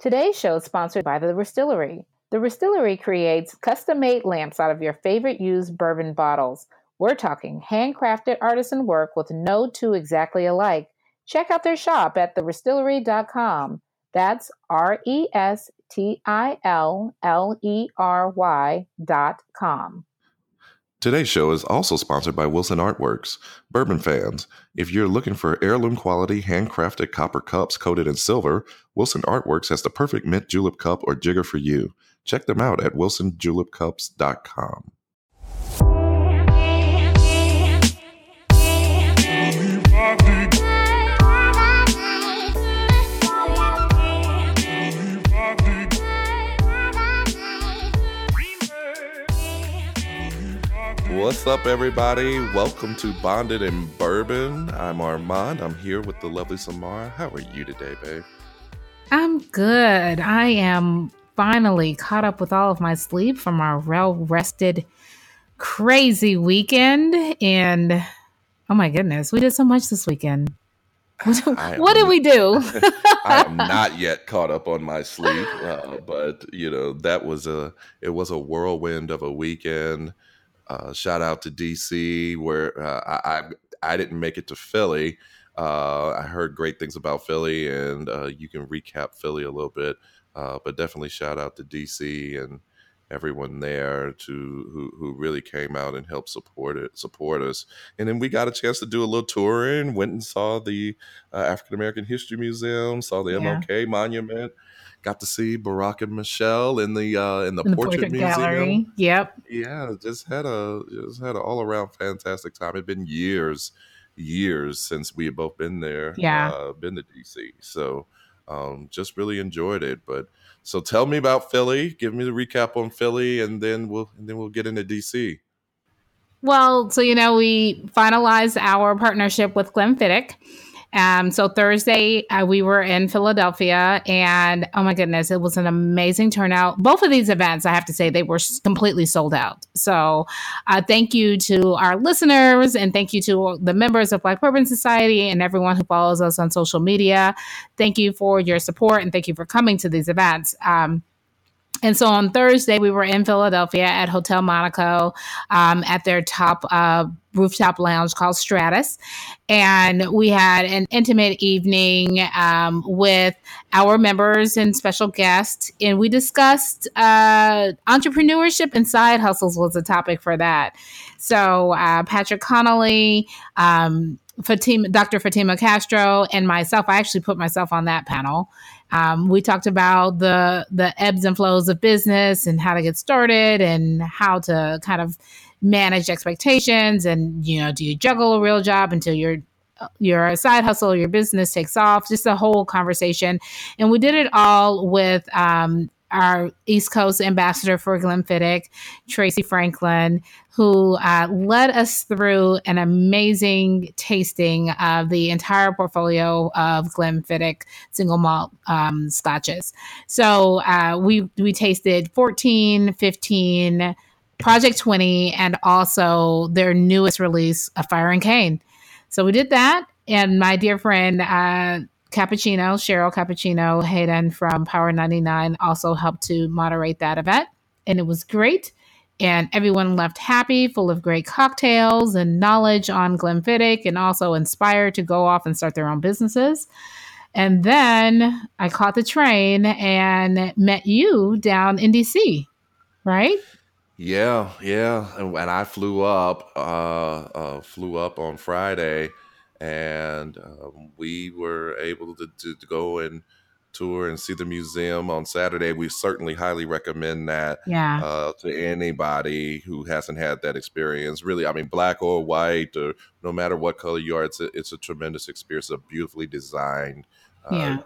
Today's show is sponsored by The Restillery. The Restillery creates custom-made lamps out of your favorite used bourbon bottles. We're talking handcrafted artisan work with no two exactly alike. Check out their shop at therestillery.com. That's restillery.com. Today's show is also sponsored by Wilson Artworks. Bourbon fans, if you're looking for heirloom quality handcrafted copper cups coated in silver, Wilson Artworks has the perfect mint julep cup or jigger for you. Check them out at wilsonjulepcups.com. What's up, everybody? Welcome to Bonded in Bourbon. I'm Armand. I'm here with the lovely Samara. How are you today, babe? I'm good. I am finally caught up with all of my sleep from our well-rested, crazy weekend. And, oh my goodness, we did so much this weekend. What did we do? I am not yet caught up on my sleep, but, you know, it was a whirlwind of a weekend. Shout out to DC, where I didn't make it to Philly. I heard great things about Philly, and you can recap Philly a little bit. But definitely shout out to DC and everyone there who really came out and helped support us. And then we got a chance to do a little touring. Went and saw the African American History Museum, saw the MLK Monument. Got to see Barack and Michelle in the Portrait Museum. Gallery. Yep. Yeah, just had an all around fantastic time. It's been years since we have both been there. Yeah, been to DC, so just really enjoyed it. But so tell me about Philly. Give me the recap on Philly, and then we'll get into DC. Well, so you know we finalized our partnership with Glenfiddich. So Thursday, we were in Philadelphia, and oh my goodness, it was an amazing turnout. Both of these events, I have to say, they were completely sold out. So thank you to our listeners, and thank you to the members of Black Urban Society and everyone who follows us on social media. Thank you for your support, and thank you for coming to these events. And so on Thursday, we were in Philadelphia at Hotel Monaco at their top rooftop lounge called Stratus. And we had an intimate evening with our members and special guests. And we discussed entrepreneurship and side hustles was the topic for that. So Patrick Connolly, Dr. Fatima Castro, and myself, I actually put myself on that panel. We talked about the ebbs and flows of business and how to get started and how to kind of manage expectations. And, you know, do you juggle a real job until your side hustle, your business takes off? Just a whole conversation. And we did it all with our East Coast ambassador for Glenfiddich, Tracy Franklin, who led us through an amazing tasting of the entire portfolio of Glenfiddich single malt scotches. So we tasted 14, 15, Project 20, and also their newest release, Fire and Cane. So we did that, and my dear friend, Cheryl Cappuccino Hayden from Power 99 also helped to moderate that event, and it was great. And everyone left happy, full of great cocktails and knowledge on Glenfiddich, and also inspired to go off and start their own businesses. And then I caught the train and met you down in DC, right? Yeah, and I flew up on Friday. And we were able to go and tour and see the museum on Saturday. We certainly highly recommend that to anybody who hasn't had that experience. Really, I mean, black or white, or no matter what color you are, it's a tremendous experience. It's a beautifully designed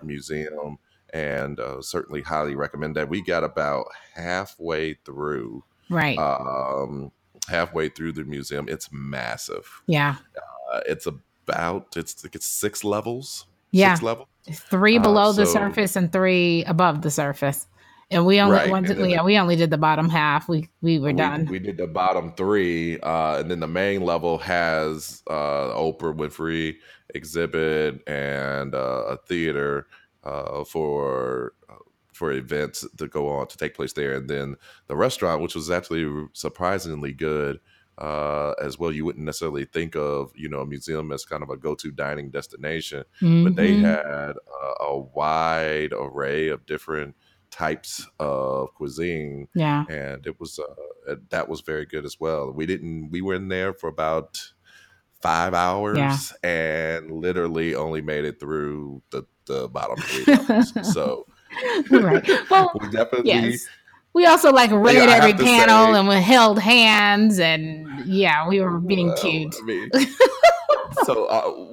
museum, and certainly highly recommend that. We got about halfway through. Right. Halfway through the museum. It's massive. Yeah. It's 6 levels. Yeah. 6 levels. 3 below the surface and 3 above the surface. And we only we only did the bottom half. We were done. We did the bottom 3. And then the main level has Oprah Winfrey exhibit and a theater for for events to go on to take place there. And then the restaurant, which was actually surprisingly good as well. You wouldn't necessarily think of, you know, a museum as kind of a go-to dining destination, mm-hmm. but they had a wide array of different types of cuisine. Yeah. And it was, that was very good as well. We were in there for about 5 hours and literally only made it through the bottom 3 hours. So right. Well, we definitely, yes. We also like read every panel and we held hands and we were being cute. I mean, so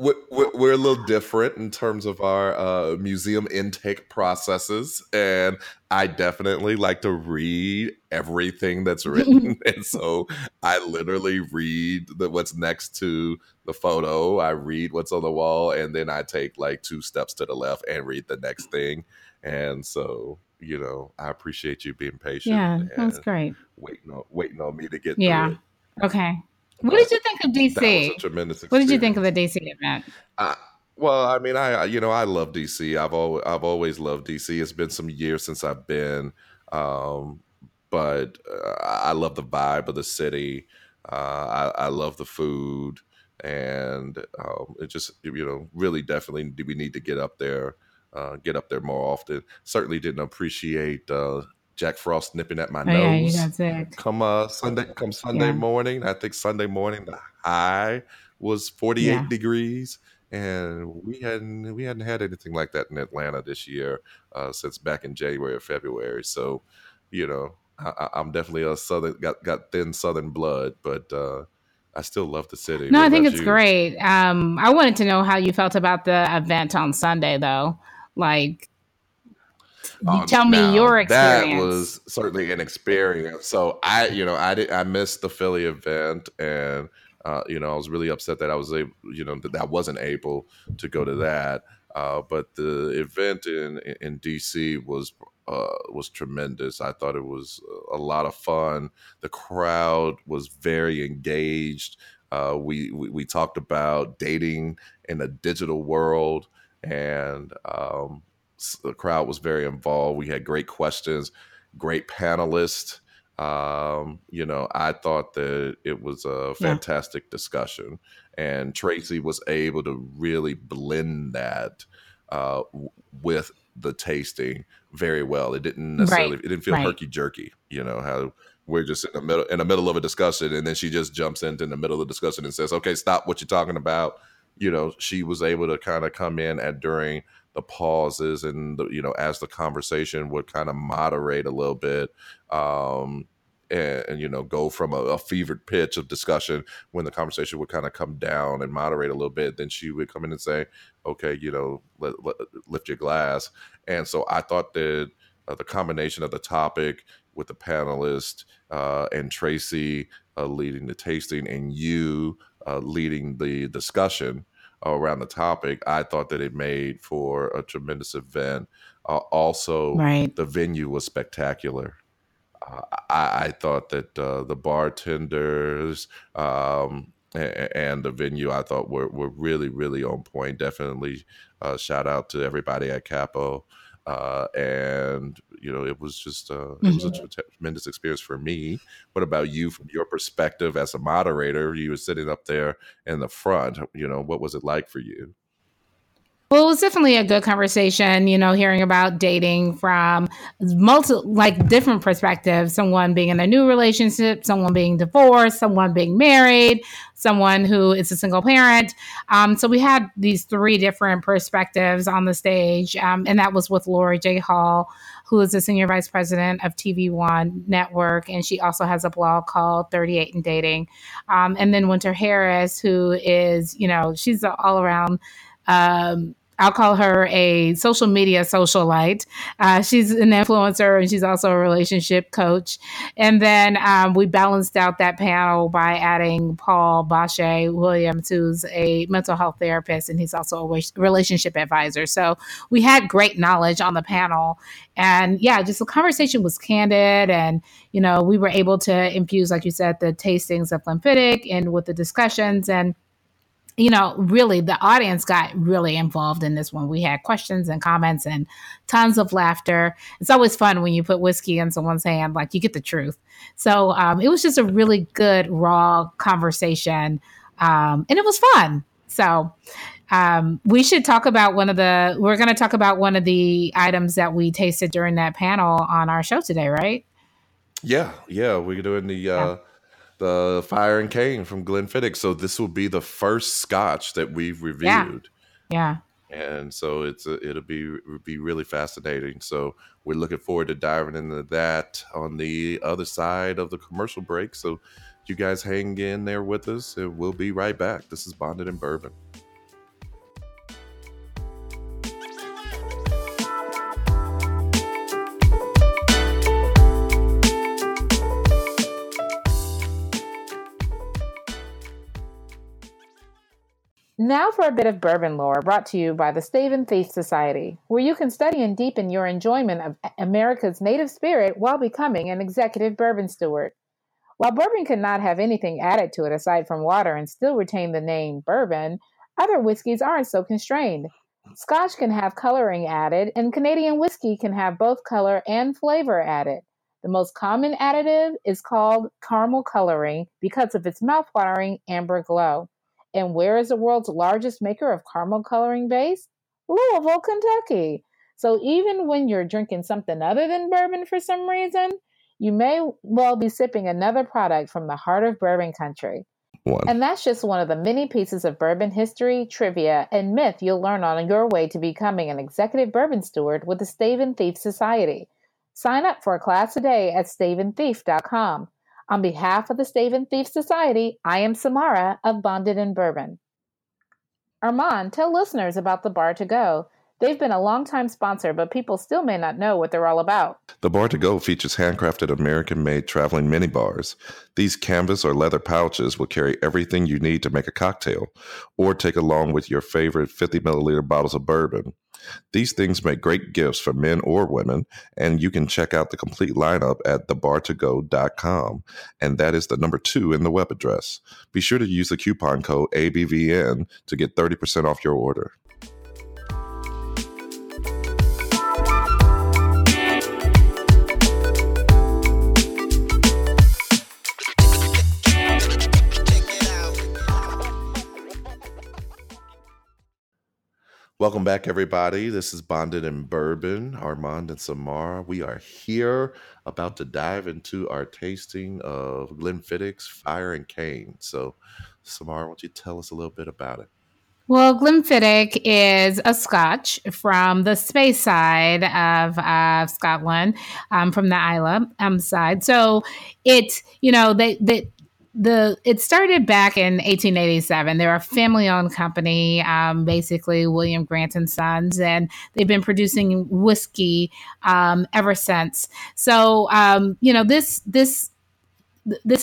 we're a little different in terms of our museum intake processes, and I definitely like to read everything that's written. And so I literally read what's next to the photo. I read what's on the wall, and then I take like 2 steps to the left and read the next thing. And so, you know, I appreciate you being patient. Yeah, that's great. Waiting on me to get through it. Okay. What did you think of DC? That was a tremendous experience. What did you think of the DC event? Well, I mean, I love DC. I've always loved DC. It's been some years since I've been, but I love the vibe of the city. I love the food, and it just, you know, really definitely we need to get up there more often. Certainly didn't appreciate Jack Frost nipping at my nose. Yeah, that's it. Come Sunday morning. I think Sunday morning the high was 48 degrees, and we hadn't had anything like that in Atlanta this year since back in January or February. So, you know, I'm definitely a Southern, got thin Southern blood, but I still love the city. No, I think it's great. I wanted to know how you felt about the event on Sunday, though. Like, tell me your experience. That was certainly an experience. So I missed the Philly event, and I was really upset that I was able, that I wasn't able to go to that. But the event in DC was tremendous. I thought it was a lot of fun. The crowd was very engaged. We talked about dating in a digital world, and the crowd was very involved. We had great questions, great panelists. I thought that it was a fantastic discussion, and Tracy was able to really blend that with the tasting very well. It didn't necessarily, it didn't feel herky jerky, how we're just in the middle of a discussion, and then she just jumps in the middle of the discussion and says, okay, stop what you're talking about. She was able to kind of come in during the pauses and as the conversation would kind of moderate a little bit, and go from a fevered pitch of discussion when the conversation would kind of come down and moderate a little bit. Then she would come in and say, okay, lift your glass. And so I thought that the combination of the topic with the panelist and Tracy leading the tasting and you leading the discussion around the topic, I thought that it made for a tremendous event. The venue was spectacular. I thought that the bartenders and the venue, I thought were really, really on point. Definitely shout out to everybody at Capo. It was just it was a tremendous experience for me. What about you, from your perspective as a moderator? You were sitting up there in the front. What was it like for you? Well, it was definitely a good conversation, hearing about dating from different perspectives, someone being in a new relationship, someone being divorced, someone being married, someone who is a single parent. So we had these 3 different perspectives on the stage, and that was with Lori J. Hall, who is the senior vice president of TV One Network, and she also has a blog called 38 and Dating. And then Winter Harris, who is, she's all around, I'll call her a social media socialite. She's an influencer, and she's also a relationship coach. And then we balanced out that panel by adding Paul Bache Williams, who's a mental health therapist, and he's also a relationship advisor. So we had great knowledge on the panel. And just the conversation was candid, and we were able to infuse, like you said, the tastings of Glenfiddich and with the discussions, and you know, really the audience got really involved in this one. We had questions and comments and tons of laughter. It's always fun when you put whiskey in someone's hand, like you get the truth. So it was just a really good, raw conversation. And it was fun. So we should talk about we're going to talk about one of the items that we tasted during that panel on our show today, right? Yeah. We're doing the Fire and Cane from Glenfiddich. So this will be the first Scotch that we've reviewed. Yeah. And so it'll be really fascinating. So we're looking forward to diving into that on the other side of the commercial break. So you guys hang in there with us and we'll be right back. This is Bonded in Bourbon. Now for a bit of bourbon lore, brought to you by the Stave and Thief Society, where you can study and deepen your enjoyment of America's native spirit while becoming an executive bourbon steward. While bourbon could not have anything added to it aside from water and still retain the name bourbon, other whiskeys aren't so constrained. Scotch can have coloring added, and Canadian whiskey can have both color and flavor added. The most common additive is called caramel coloring because of its mouthwatering amber glow. And where is the world's largest maker of caramel coloring base? Louisville, Kentucky. So even when you're drinking something other than bourbon for some reason, you may well be sipping another product from the heart of bourbon country. And that's just one of the many pieces of bourbon history, trivia, and myth you'll learn on your way to becoming an executive bourbon steward with the Stave and Thief Society. Sign up for a class today at staveandthief.com. On behalf of the Stave and Thief Society, I am Samara of Bonded in Bourbon. Armand, tell listeners about The Bar to Go. They've been a long-time sponsor, but people still may not know what they're all about. The Bar to Go features handcrafted American-made traveling mini bars. These canvas or leather pouches will carry everything you need to make a cocktail or take along with your favorite 50-milliliter bottles of bourbon. These things make great gifts for men or women, and you can check out the complete lineup at thebartogo.com, and that is the number 2 in the web address. Be sure to use the coupon code ABVN to get 30% off your order. Welcome back, everybody. This is Bonded in Bourbon, Armand and Samara. We are here about to dive into our tasting of Glenfiddich's Fire and Cane. So, Samara, why don't you tell us a little bit about it? Well, Glenfiddich is a Scotch from the space side of Scotland, from the Isla side. So, it started back in 1887. They're a family-owned company, basically William Grant and Sons, and they've been producing whiskey ever since. So, this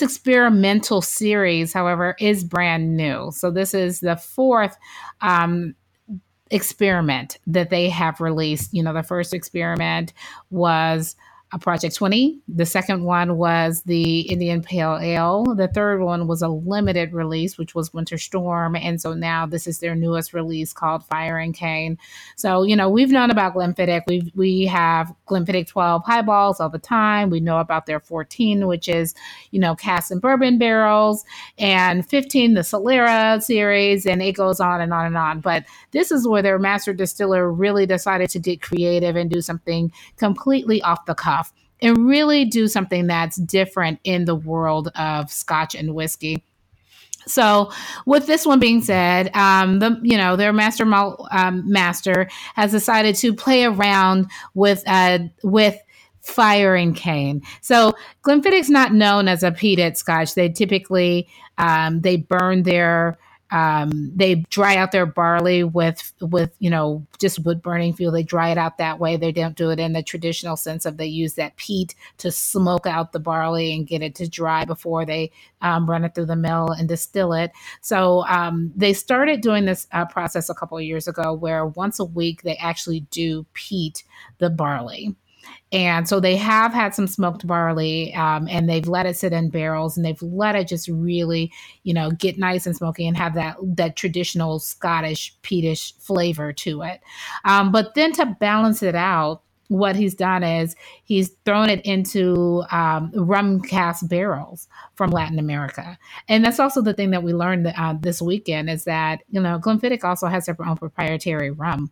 experimental series, however, is brand new. So this is the fourth experiment that they have released. You know, the first experiment was a Project 20. The second one was the Indian Pale Ale. The third one was a limited release, which was Winter Storm. And so now this is their newest release called Fire and Cane. So, you know, we've known about Glenfiddich. We have Glenfiddich 12 highballs all the time. We know about their 14, which is, you know, cast and bourbon barrels, and 15, the Solera series, and it goes on and on and on. But this is where their master distiller really decided to get creative and do something completely off the cuff, and really do something that's different in the world of Scotch and whiskey. So with this one being said, their master has decided to play around with Fire and Cane. So Glenfiddich's not known as a peated Scotch. They typically, they dry out their barley with just wood burning fuel. They dry it out that way. They don't do it in the traditional sense of they use that peat to smoke out the barley and get it to dry before they run it through the mill and distill it. So they started doing this process a couple of years ago where once a week they actually do peat the barley. And so they have had some smoked barley, and they've let it sit in barrels, and they've let it just really, you know, get nice and smoky and have that traditional Scottish peatish flavor to it. But then to balance it out, what he's done is he's thrown it into rum cask barrels from Latin America. And that's also the thing that we learned this weekend is that, you know, Glenfiddich also has their own proprietary rum.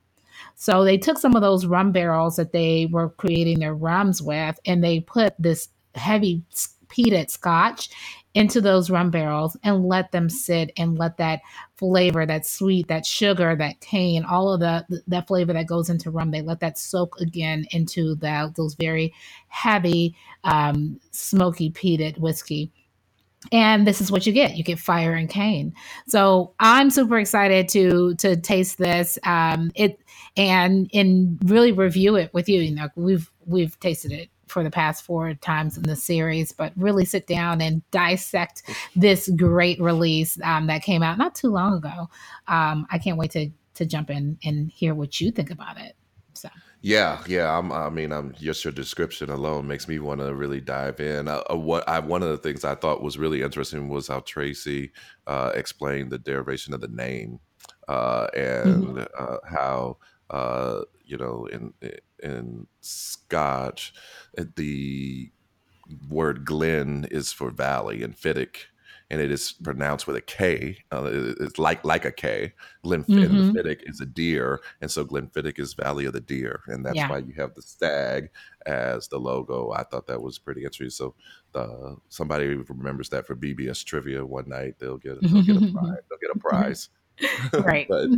So they took some of those rum barrels that they were creating their rums with, and they put this heavy peated scotch into those rum barrels and let them sit and let that flavor, that sweet, that sugar, that cane, all of that flavor that goes into rum, they let that soak again into those very heavy, smoky, peated whiskey. And this is what you get. You get Fire and Cane. So I'm super excited to taste this and really review it with you. You know, we've tasted it for the past 4 times in the series, but really sit down and dissect this great release that came out not too long ago. I can't wait to jump in and hear what you think about it. So. Yeah. Just your description alone makes me want to really dive in. One of the things I thought was really interesting was how Tracy explained the derivation of the name, and how in Scotch, the word Glen is for valley, and Fiddick, and it is pronounced with a K. It's like a K. Glenfiddich is a deer, and so Glenfiddich is Valley of the Deer, and that's why you have the stag as the logo. I thought that was pretty interesting. So somebody remembers that for BBS trivia one night, they'll get a prize. Right. But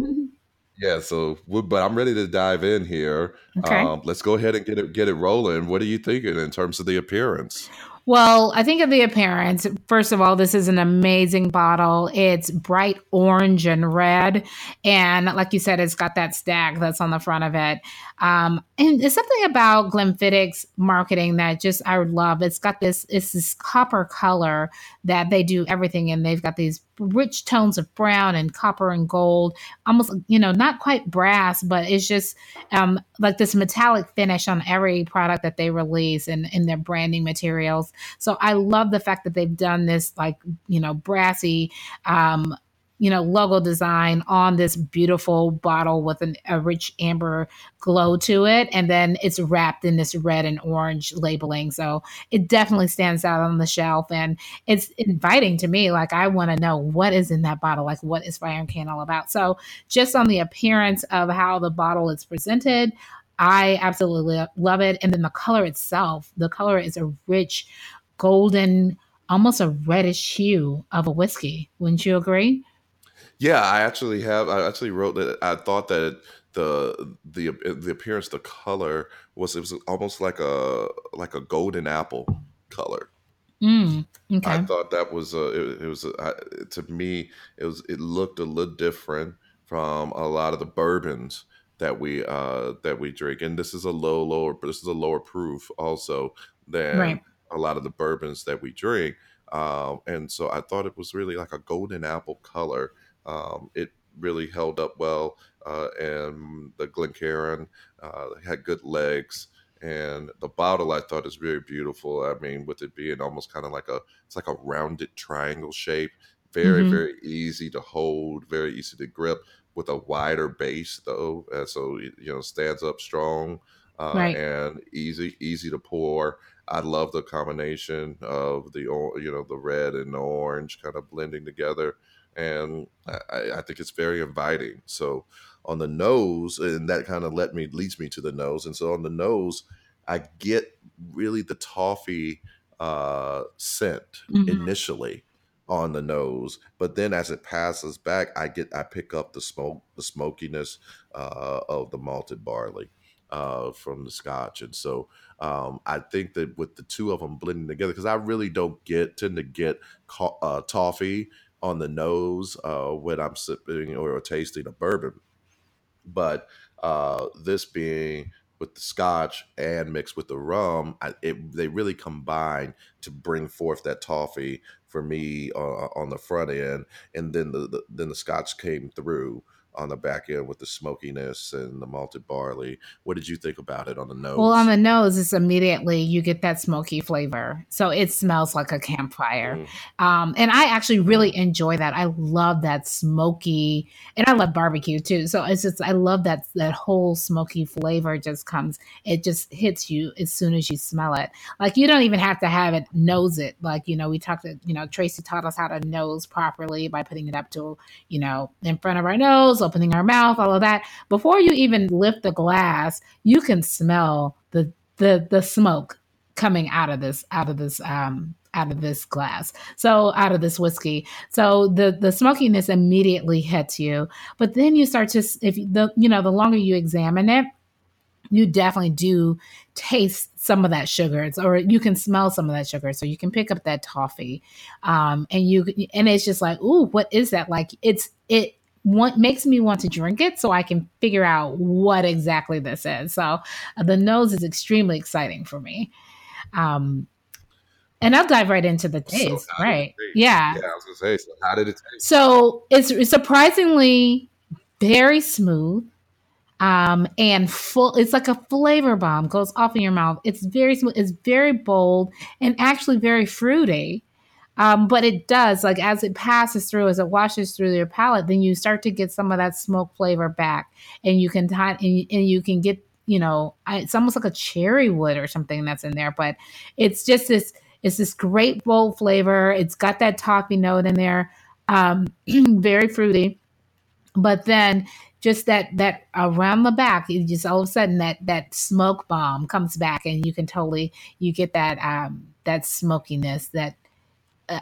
I'm ready to dive in here. Okay. Let's go ahead and get it rolling. What are you thinking in terms of the appearance? Well, I think of the appearance. First of all, this is an amazing bottle. It's bright orange and red. And like you said, it's got that stag that's on the front of it. And there's something about Glenfiddich's marketing that just I love. It's this copper color that they do everything in. They've got these rich tones of brown and copper and gold, almost, not quite brass, but it's just like this metallic finish on every product that they release and in their branding materials. So I love the fact that they've done this, brassy, logo design on this beautiful bottle with a rich amber glow to it. And then it's wrapped in this red and orange labeling. So it definitely stands out on the shelf, and it's inviting to me. Like, I want to know what is in that bottle. Like, what is Fire and Cane all about? So just on the appearance of how the bottle is presented, I absolutely love it. And then the color itself, the color is a rich golden, almost a reddish hue of a whiskey. Wouldn't you agree? Yeah, I actually wrote that. I thought that the appearance, the color was almost like a golden apple color. Okay. I thought that was it looked a little different from a lot of the bourbons that we drink, and this is a lower proof also than a lot of the bourbons that we drink. And so I thought it was really like a golden apple color. It really held up well, and the Glencairn had good legs, and the bottle I thought is very beautiful. I mean, with it being almost kind of like a rounded triangle shape, very, very easy to hold, very easy to grip, with a wider base though. So, stands up strong, and easy to pour. I love the combination of the red and the orange kind of blending together. And I think it's very inviting. So on the nose, and that kind of leads me to the nose. And so on the nose, I get really the toffee scent initially on the nose, but then as it passes back, I pick up the smoke, the smokiness of the malted barley from the Scotch. And so I think that with the two of them blending together, because I really don't tend to get toffee on the nose when I'm sipping or tasting a bourbon, but this being with the Scotch and mixed with the rum, they really combine to bring forth that toffee for me on the front end, and then the Scotch came through on the back end with the smokiness and the malted barley. What did you think about it on the nose? Well, on the nose, it's immediately you get that smoky flavor. So it smells like a campfire. And I actually really enjoy that. I love that smoky, and I love barbecue too. So it's just, I love that whole smoky flavor just comes. It just hits you as soon as you smell it. Like you don't even have to have it, nose it. Like, you know, we talked to, you know, Tracy taught us how to nose properly by putting it up to, you know, in front of our nose, opening our mouth, all of that. Before you even lift the glass, you can smell the smoke coming out of this glass. So out of this whiskey. So the smokiness immediately hits you, but then you start to, the longer you examine it, you definitely do taste some of that sugar, or you can smell some of that sugar. So you can pick up that toffee. And it's just like, ooh, what is that? Like it makes me want to drink it so I can figure out what exactly this is. So the nose is extremely exciting for me. And I'll dive right into the taste, so right? Taste? Yeah. Yeah, I was going to say, so how did it taste? So it's surprisingly very smooth. And full, it's like a flavor bomb goes off in your mouth. It's very smooth, it's very bold, and actually very fruity. But it does, like as it passes through, as it washes through your palate, then you start to get some of that smoke flavor back, and you can get, you know, it's almost like a cherry wood or something that's in there. But it's just this, it's this great bold flavor. It's got that toffee note in there, very fruity. But then just that around the back, you just all of a sudden that smoke bomb comes back, and you can totally, you get that smokiness that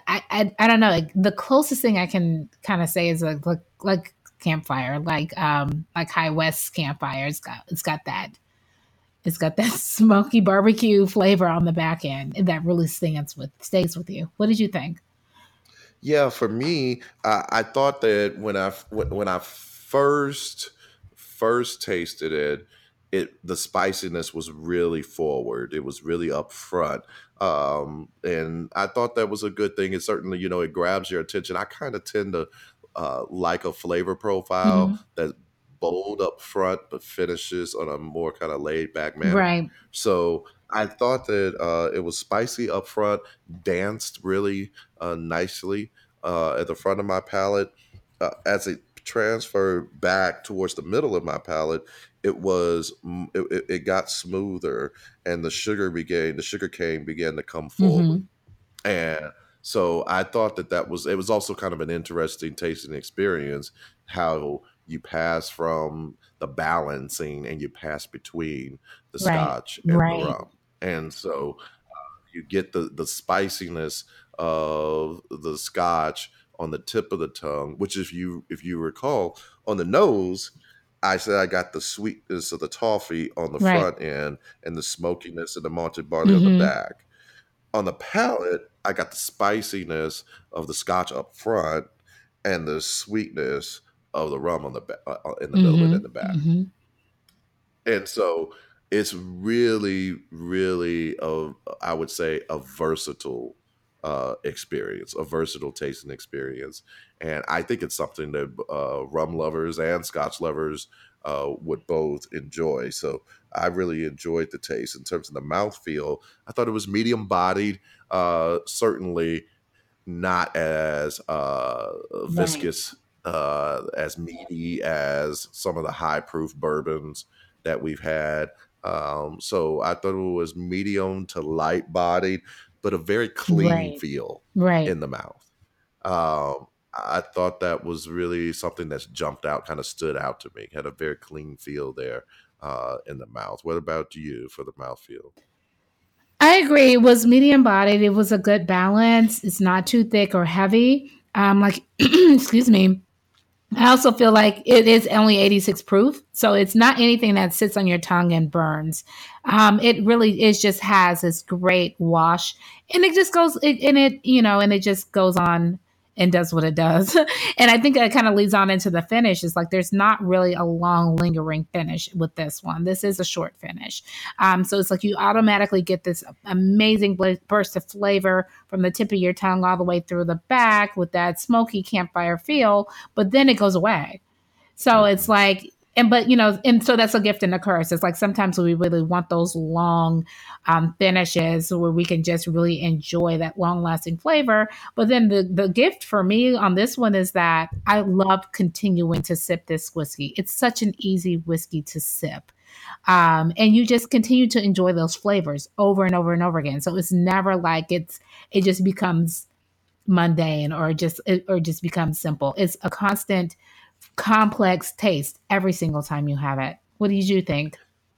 I don't know. Like the closest thing I can kind of say is like campfire, like High West Campfire. It's got that smoky barbecue flavor on the back end, and that really stays with you. What did you think? Yeah, for me, I thought that when I first tasted it, the spiciness was really forward. It was really up front. And I thought that was a good thing. It certainly, you know, it grabs your attention. I kind of tend to like a flavor profile that's bold up front, but finishes on a more kind of laid back manner. Right. So I thought that it was spicy up front, danced really nicely at the front of my palate. As it transferred back towards the middle of my palate, it got smoother, and the sugar cane began to come forward. And so I thought it was also kind of an interesting tasting experience, how you pass from the balancing and you pass between the scotch and the rum. And so you get the spiciness of the scotch on the tip of the tongue, which if you recall, on the nose, I said I got the sweetness of the toffee on the front end and the smokiness of the malted barley on the back. On the palate, I got the spiciness of the scotch up front and the sweetness of the rum on the in the middle and in the back. And so it's really, really, I would say, a versatile experience, a versatile tasting experience. And I think it's something that rum lovers and scotch lovers would both enjoy. So I really enjoyed the taste. In terms of the mouthfeel, I thought it was medium bodied, certainly not as viscous, as meaty as some of the high proof bourbons that we've had. So I thought it was medium to light bodied, but a very clean feel in the mouth. I thought that was really something that's jumped out, kind of stood out to me. Had a very clean feel there in the mouth. What about you for the mouthfeel? I agree. It was medium bodied. It was a good balance. It's not too thick or heavy. Excuse me. I also feel like it is only 86 proof, so it's not anything that sits on your tongue and burns. It really is just has this great wash, and it just goes goes on and does what it does. And I think that kind of leads on into the finish. It's like there's not really a long lingering finish with this one. This is a short finish. So it's like you automatically get this amazing burst of flavor from the tip of your tongue all the way through the back with that smoky campfire feel, but then it goes away. So it's like, and, but, you know, and so that's a gift and a curse. It's like, sometimes we really want those long finishes where we can just really enjoy that long lasting flavor. But then the gift for me on this one is that I love continuing to sip this whiskey. It's such an easy whiskey to sip. And you just continue to enjoy those flavors over and over and over again. So it's never like it just becomes mundane or just becomes simple. It's a constant, complex taste every single time you have it. What did you think?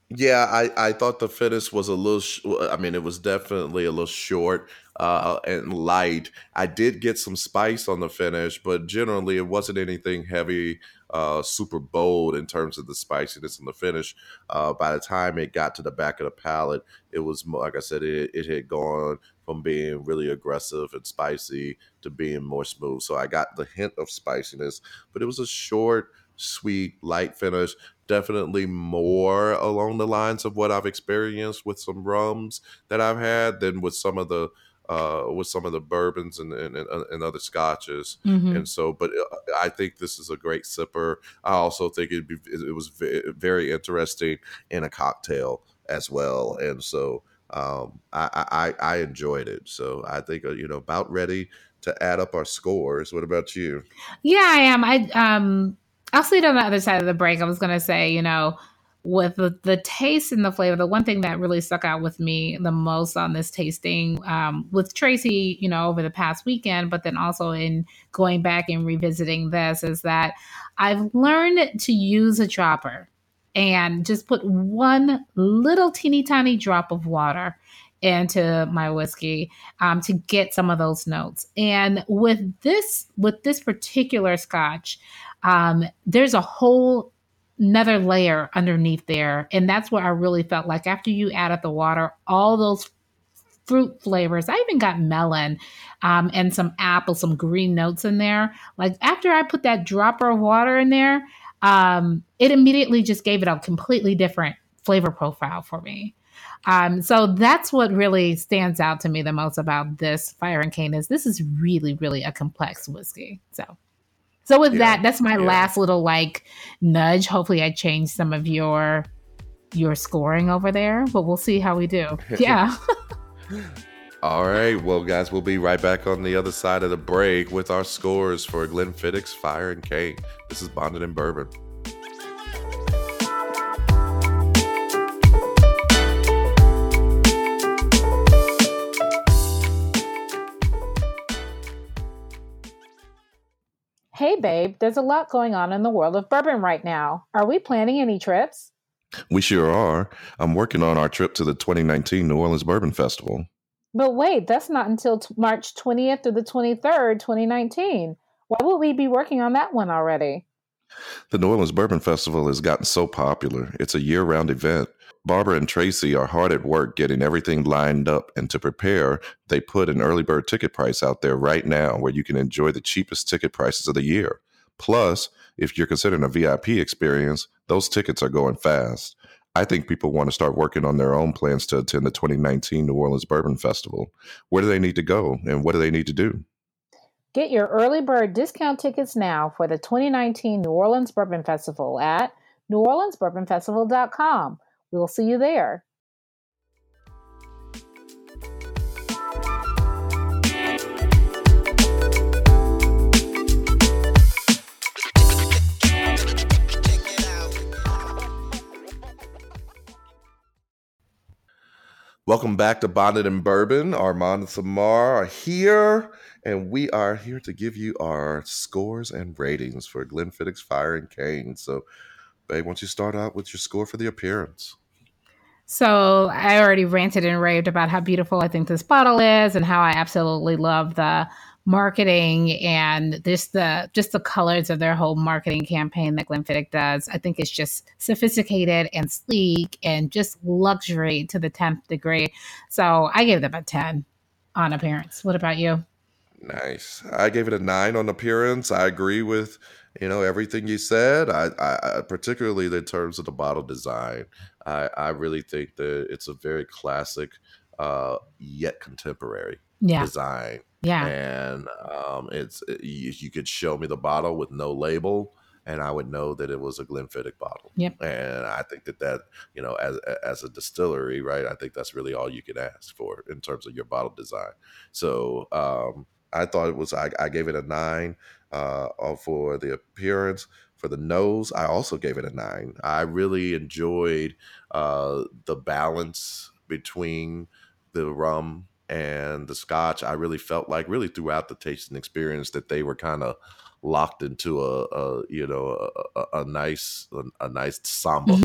Yeah, I thought the finish was a little, it was definitely a little short and light. I did get some spice on the finish, but generally it wasn't anything heavy, super bold in terms of the spiciness and the finish. By the time it got to the back of the palate, it was, like I said, it had gone from being really aggressive and spicy to being more smooth. So I got the hint of spiciness, but it was a short, sweet, light finish. Definitely more along the lines of what I've experienced with some rums that I've had than with some of the bourbons and other scotches. Mm-hmm. And so, but I think this is a great sipper. I also think it was very interesting in a cocktail as well. And so I enjoyed it. So I think, about ready to add up our scores. What about you? Yeah, I am. I'll see it on the other side of the break. I was going to say, with the taste and the flavor, the one thing that really stuck out with me the most on this tasting with Tracy, over the past weekend, but then also in going back and revisiting this, is that I've learned to use a chopper and just put one little teeny tiny drop of water into my whiskey to get some of those notes. And with this particular scotch, there's a whole another layer underneath there. And that's what I really felt like after you added the water, all those fruit flavors. I even got melon and some apple, some green notes in there. Like after I put that dropper of water in there, it immediately just gave it a completely different flavor profile for me. So that's what really stands out to me the most about this Fire and Cane is this is really, really a complex whiskey. So with that, that's my last little nudge. Hopefully I changed some of your scoring over there, but we'll see how we do. Yeah. All right. Well, guys, we'll be right back on the other side of the break with our scores for Glenfiddich's Fire and Cane. This is Bonded in Bourbon. Hey, babe, there's a lot going on in the world of bourbon right now. Are we planning any trips? We sure are. I'm working on our trip to the 2019 New Orleans Bourbon Festival. But wait, that's not until March 20th through the 23rd, 2019. Why would we be working on that one already? The New Orleans Bourbon Festival has gotten so popular. It's a year-round event. Barbara and Tracy are hard at work getting everything lined up, and to prepare, they put an early bird ticket price out there right now where you can enjoy the cheapest ticket prices of the year. Plus, if you're considering a VIP experience, those tickets are going fast. I think people want to start working on their own plans to attend the 2019 New Orleans Bourbon Festival. Where do they need to go, and what do they need to do? Get your early bird discount tickets now for the 2019 New Orleans Bourbon Festival at neworleansbourbonfestival.com. We'll see you there. Welcome back to Bonded in Bourbon. Armand and Samara are here, and we are here to give you our scores and ratings for Glenfiddich's Fire and Cane. So, babe, why don't you start out with your score for the appearance? So I already ranted and raved about how beautiful I think this bottle is and how I absolutely love the marketing and just the colors of their whole marketing campaign that Glenfiddich does. I think it's just sophisticated and sleek and just luxury to the 10th degree. So I gave them a 10 on appearance. What about you? Nice. I gave it a 9 on appearance. I agree with everything you said. I particularly in terms of the bottle design, I really think that it's a very classic yet contemporary design. Yeah, and you could show me the bottle with no label, and I would know that it was a Glenfiddich bottle. Yep. And I think that, you know, as a distillery, right, I think that's really all you can ask for in terms of your bottle design. So I thought it was, I gave it a 9 for the appearance. For the nose, I also gave it a 9. I really enjoyed the balance between the rum and the scotch. I really felt like really throughout the tasting experience that they were kind of locked into a nice samba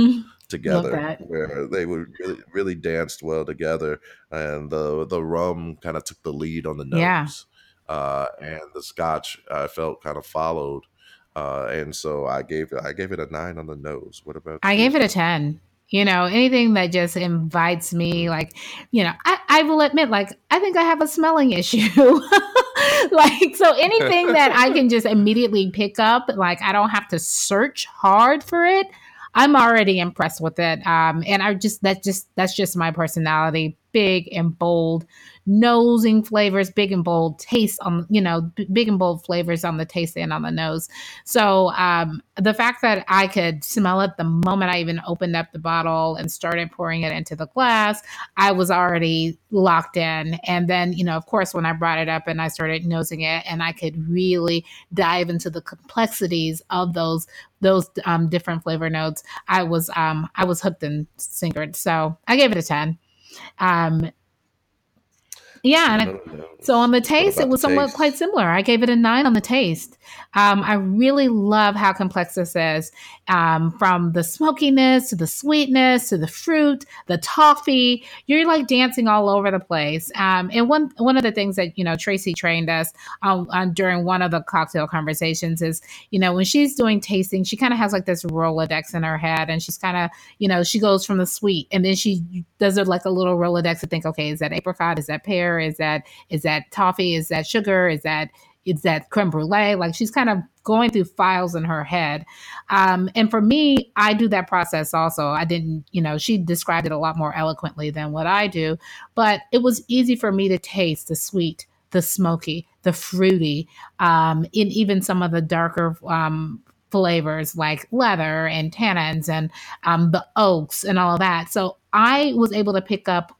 together, where they were really danced well together, and the rum kind of took the lead on the nose, and the scotch I felt kind of followed. And so I gave it a 9 on the nose. What about you? I gave it a 10. You know, anything that just invites me, like, you know, I will admit, like, I think I have a smelling issue. Like, so anything that I can just immediately pick up, like, I don't have to search hard for it. I'm already impressed with it. And I just, that's just my personality. Big and bold nosing flavors, big and bold taste on, you know, big and bold flavors on the taste and on the nose. So the fact that I could smell it the moment I even opened up the bottle and started pouring it into the glass, I was already locked in. And then, you know, of course, when I brought it up and I started nosing it, and I could really dive into the complexities of those different flavor notes, I was hooked and singered. So I gave it a 10. So on the taste, it was somewhat quite similar. I gave it a 9 on the taste. I really love how complex this is, from the smokiness to the sweetness to the fruit, the toffee. You're like dancing all over the place. And one of the things that, you know, Tracy trained us on during one of the cocktail conversations is, you know, when she's doing tasting, she kind of has like this Rolodex in her head, and she's kind of, you know, she goes from the sweet and then she does it like a little Rolodex to think, okay, is that apricot? Is that pear? Is that toffee? Is that sugar? Is that creme brulee? Like, she's kind of going through files in her head. And for me, I do that process also. I didn't, you know, she described it a lot more eloquently than what I do, but it was easy for me to taste the sweet, the smoky, the fruity, and even some of the darker flavors like leather and tannins and the oaks and all of that. So I was able to pick up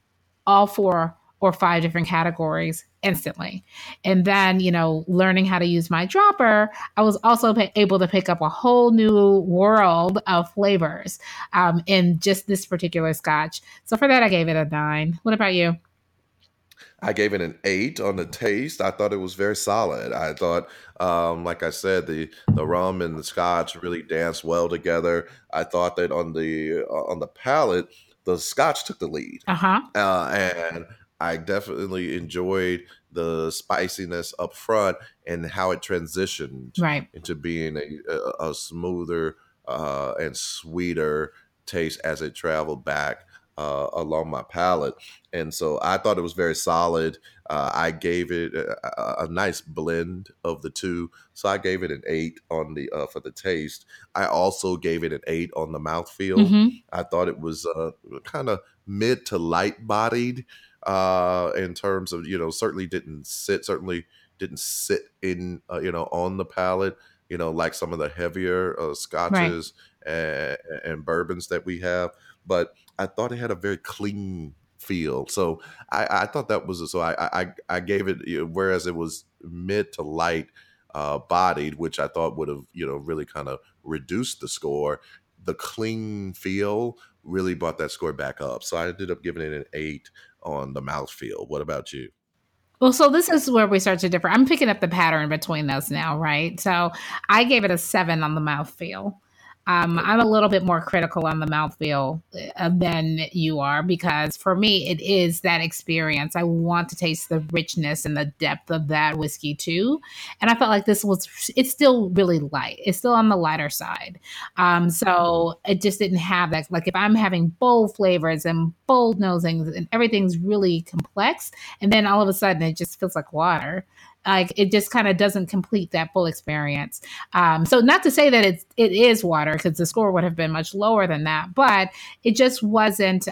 all 4 or 5 different categories instantly. And then, you know, learning how to use my dropper, I was also able to pick up a whole new world of flavors in just this particular scotch. So for that, I gave it a 9. What about you? I gave it an 8 on the taste. I thought it was very solid. I thought, like I said, the rum and the scotch really danced well together. I thought that on the palate, the scotch took the lead. And I definitely enjoyed the spiciness up front and how it transitioned into being a smoother and sweeter taste as it traveled back along my palate. And so I thought it was very solid. I gave it a nice blend of the two. So I gave it an 8 on the for the taste. I also gave it an 8 on the mouthfeel. I thought it was kind of mid to light bodied. In terms of, you know, certainly didn't sit in, you know, on the palate, you know, like some of the heavier scotches and bourbons that we have. But I thought it had a very clean feel. So I thought that was, so I gave it, you know, whereas it was mid to light bodied, which I thought would have, you know, really kind of reduced the score, the clean feel really brought that score back up. So I ended up giving it an 8 on the mouthfeel. What about you? Well, so this is where we start to differ. I'm picking up the pattern between us now, right? So I gave it a 7 on the mouthfeel. I'm a little bit more critical on the mouthfeel than you are, because for me, it is that experience. I want to taste the richness and the depth of that whiskey too. And I felt like this was, it's still really light. It's still on the lighter side. So it just didn't have that. Like, if I'm having bold flavors and bold nosings and everything's really complex, and then all of a sudden it just feels like water. Like, it just kind of doesn't complete that full experience. So not to say that it is water, because the score would have been much lower than that, but it just wasn't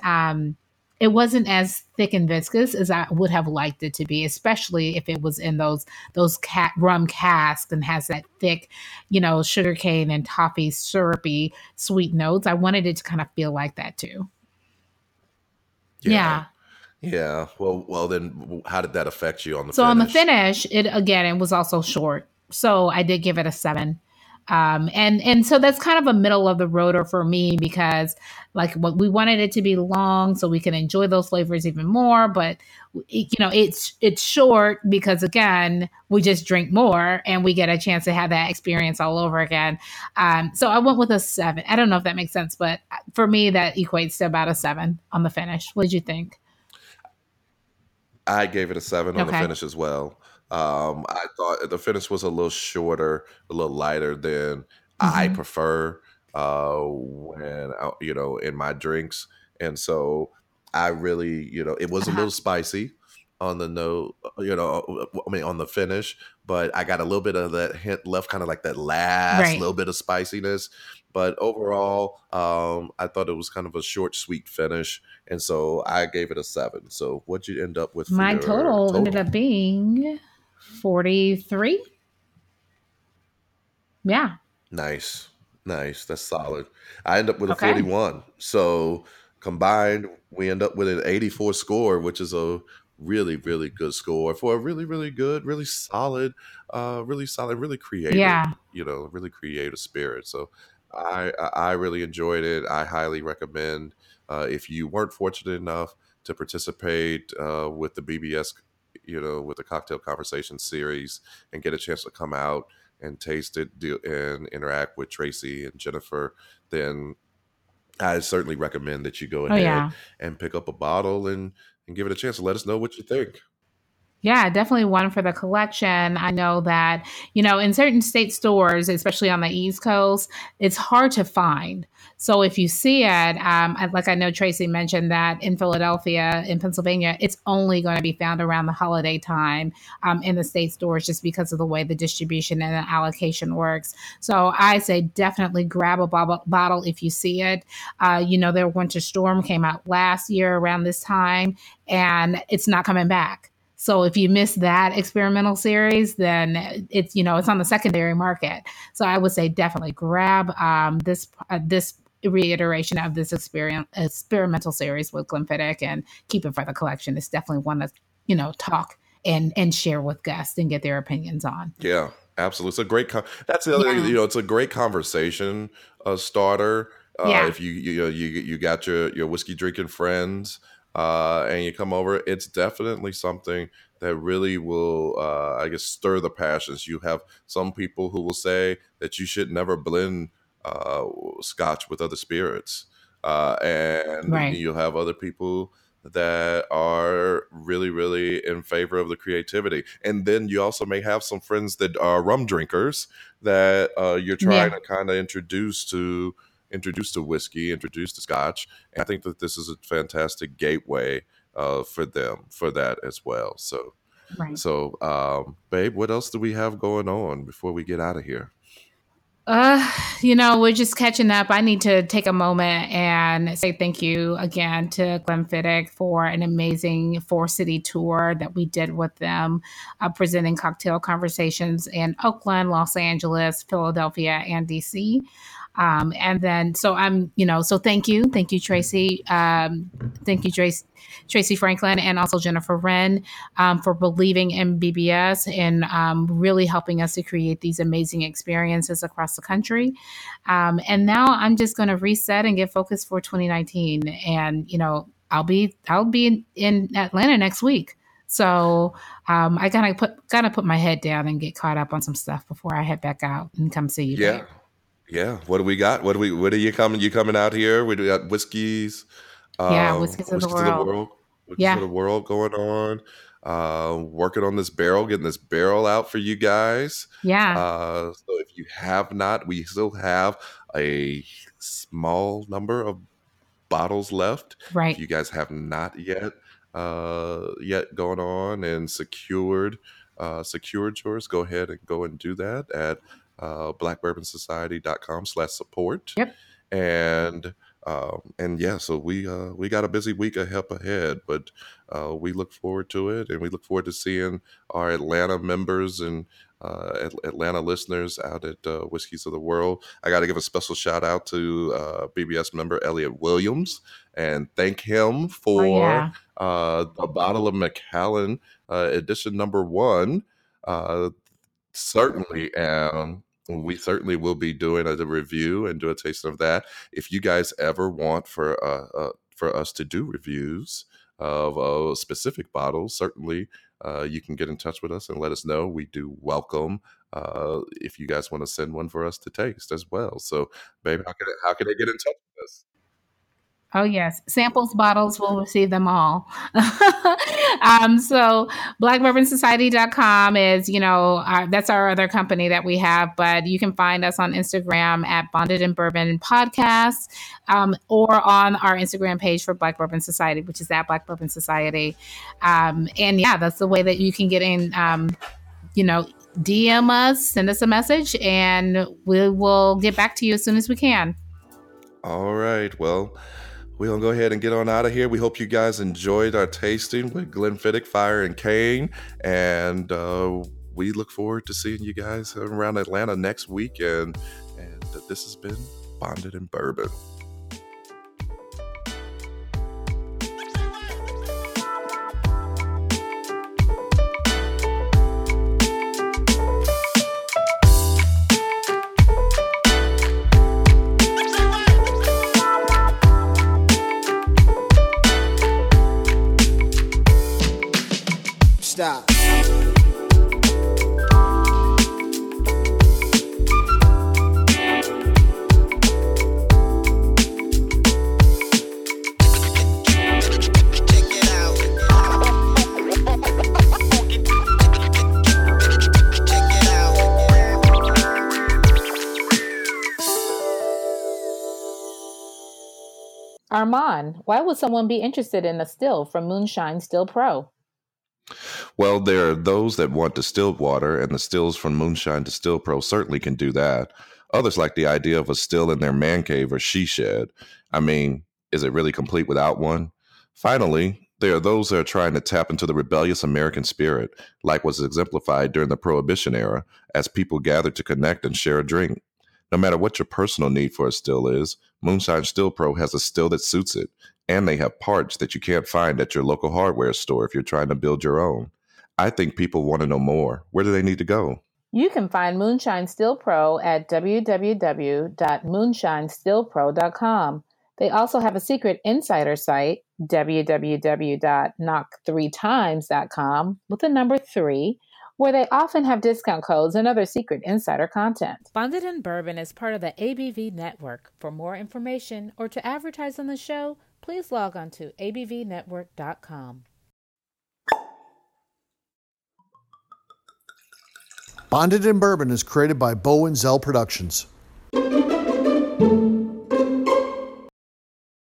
it wasn't as thick and viscous as I would have liked it to be, especially if it was in those rum casks and has that thick, sugarcane and toffee syrupy sweet notes. I wanted it to kind of feel like that too. Yeah. Well, then how did that affect you on the finish? So on the finish, it was also short. So I did give it a 7. And so that's kind of a middle of the roader for me, because what we wanted it to be long so we can enjoy those flavors even more. But, it's short because, again, we just drink more and we get a chance to have that experience all over again. So I went with a 7. I don't know if that makes sense, but for me, that equates to about a 7 on the finish. What did you think? I gave it a 7 on the finish as well. I thought the finish was a little shorter, a little lighter than I prefer when in my drinks, and so I really it was a little spicy on the note, on the finish, but I got a little bit of that hint left, kind of like that last little bit of spiciness. But overall, I thought it was kind of a short, sweet finish, and so I gave it a 7. So what'd you end up with? My total ended up being 43. Yeah. Nice. That's solid. I end up with a 41. So combined, we end up with an 84 score, which is a really, really good score for a really, really good, really solid, really creative, really creative spirit. So I really enjoyed it. I highly recommend if you weren't fortunate enough to participate with the BBS, with the Cocktail Conversation series, and get a chance to come out and taste it and interact with Tracy and Jennifer, then I certainly recommend that you go ahead and pick up a bottle and give it a chance to let us know what you think. Yeah, definitely one for the collection. I know that, in certain state stores, especially on the East Coast, it's hard to find. So if you see it, I know Tracy mentioned that in Philadelphia, in Pennsylvania, it's only going to be found around the holiday time in the state stores, just because of the way the distribution and the allocation works. So I say definitely grab a bottle if you see it. Their Winter Storm came out last year around this time, and it's not coming back. So if you miss that experimental series, then it's, it's on the secondary market. So I would say definitely grab this reiteration of this experimental series with Glenfiddich and keep it for the collection. It's definitely one that, talk and share with guests and get their opinions on. Yeah, absolutely. It's a great that's the other, it's a great conversation starter. If you got your whiskey drinking friends, and you come over, it's definitely something that really will, stir the passions. You have some people who will say that you should never blend scotch with other spirits. And you'll have other people that are really, really in favor of the creativity. And then you also may have some friends that are rum drinkers that you're trying to kind of introduce to whiskey, introduce to scotch. And I think that this is a fantastic gateway for them for that as well. So, babe, what else do we have going on before we get out of here? We're just catching up. I need to take a moment and say thank you again to Glenfiddich for an amazing 4-city tour that we did with them, presenting cocktail conversations in Oakland, Los Angeles, Philadelphia, and DC. Thank you, Tracy. Thank you, Tracy Franklin, and also Jennifer Wren, for believing in BBS and really helping us to create these amazing experiences across the country. And now I'm just going to reset and get focused for 2019. And, I'll be in Atlanta next week. So I gotta put my head down and get caught up on some stuff before I head back out and come see you. Yeah. Later. Yeah, what do we got? What are you coming? You coming out here? We got whiskeys. Whiskeys of the world. Whiskeys of the world going on. Working on this barrel, getting this barrel out for you guys. Yeah. So if you have not, we still have a small number of bottles left. Right. If you guys have not yet going on and secured yours, go ahead and go and do that at blackbourbonsociety.com/support. Yep. And And yeah, so we got a busy week ahead, but we look forward to it, and we look forward to seeing our Atlanta members and Atlanta listeners out at Whiskeys of the World. I got to give a special shout out to BBS member Elliot Williams and thank him for the bottle of Macallan edition number 1. Certainly am. We certainly will be doing a review and do a tasting of that. If you guys ever want for us to do reviews of specific bottles, certainly you can get in touch with us and let us know. We do welcome if you guys want to send one for us to taste as well. So, babe, how can they get in touch with us? Oh, yes. Samples, bottles, we'll receive them all. So blackbourbonsociety.com is, that's our other company that we have. But you can find us on Instagram at Bonded in Bourbon Podcast, or on our Instagram page for Black Bourbon Society, which is at Black Bourbon Society. And, yeah, that's the way that you can get in, DM us, send us a message, and we will get back to you as soon as we can. All right. Well, we're going to go ahead and get on out of here. We hope you guys enjoyed our tasting with Glenfiddich, Fire and Cane. And we look forward to seeing you guys around Atlanta next weekend. And this has been Bonded in Bourbon. Stop. Armand, why would someone be interested in a still from Moonshine Still Pro? Well, there are those that want distilled water, and the stills from Moonshine to Still Pro certainly can do that. Others like the idea of a still in their man cave or she shed. I mean, is it really complete without one? Finally, there are those that are trying to tap into the rebellious American spirit, like was exemplified during the Prohibition era, as people gathered to connect and share a drink. No matter what your personal need for a still is, Moonshine Still Pro has a still that suits it. And they have parts that you can't find at your local hardware store if you're trying to build your own. I think people want to know more. Where do they need to go? You can find Moonshine Still Pro at www.moonshinestillpro.com. They also have a secret insider site, www.knock3times.com, with the number 3, where they often have discount codes and other secret insider content. Bonded in Bourbon is part of the ABV Network. For more information or to advertise on the show, please log on to abvnetwork.com. Bonded in Bourbon is created by Bo and Zell Productions.